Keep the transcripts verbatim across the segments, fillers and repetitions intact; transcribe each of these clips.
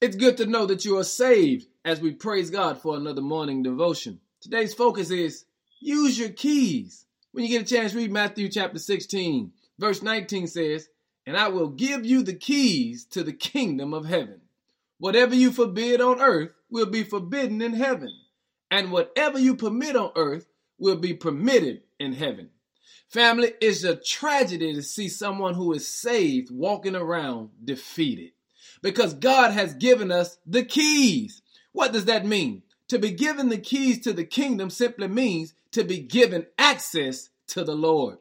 It's good to know that you are saved as we praise God for another morning devotion. Today's focus is use your keys. When you get a chance, read Matthew chapter sixteen. Verse nineteen says, "And I will give you the keys to the kingdom of heaven. Whatever you forbid on earth will be forbidden in heaven, and whatever you permit on earth will be permitted in heaven." Family, it's a tragedy to see someone who is saved walking around defeated, because God has given us the keys. What does that mean? To be given the keys to the kingdom simply means to be given access to the Lord.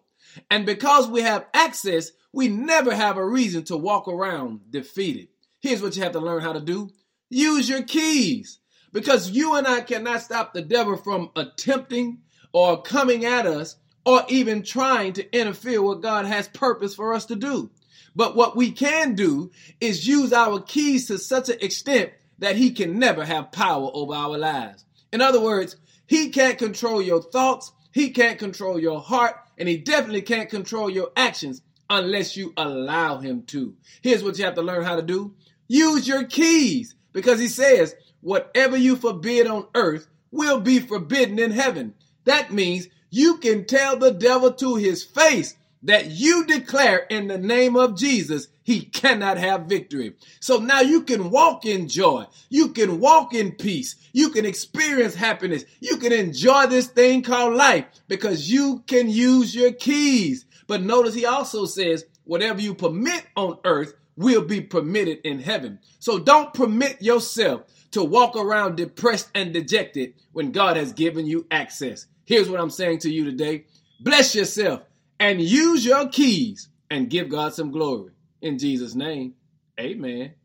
And because we have access, we never have a reason to walk around defeated. Here's what you have to learn how to do. Use your keys, because you and I cannot stop the devil from attempting or coming at us or even trying to interfere with what God has purpose for us to do. But what we can do is use our keys to such an extent that he can never have power over our lives. In other words, he can't control your thoughts, he can't control your heart, and he definitely can't control your actions unless you allow him to. Here's what you have to learn how to do. Use your keys, because he says, whatever you forbid on earth will be forbidden in heaven. That means you can tell the devil to his face that you declare in the name of Jesus, he cannot have victory. So now you can walk in joy. You can walk in peace. You can experience happiness. You can enjoy this thing called life because you can use your keys. But notice he also says, whatever you permit on earth will be permitted in heaven. So don't permit yourself to walk around depressed and dejected when God has given you access. Here's what I'm saying to you today. Bless yourself and use your keys and give God some glory. In Jesus' name, amen.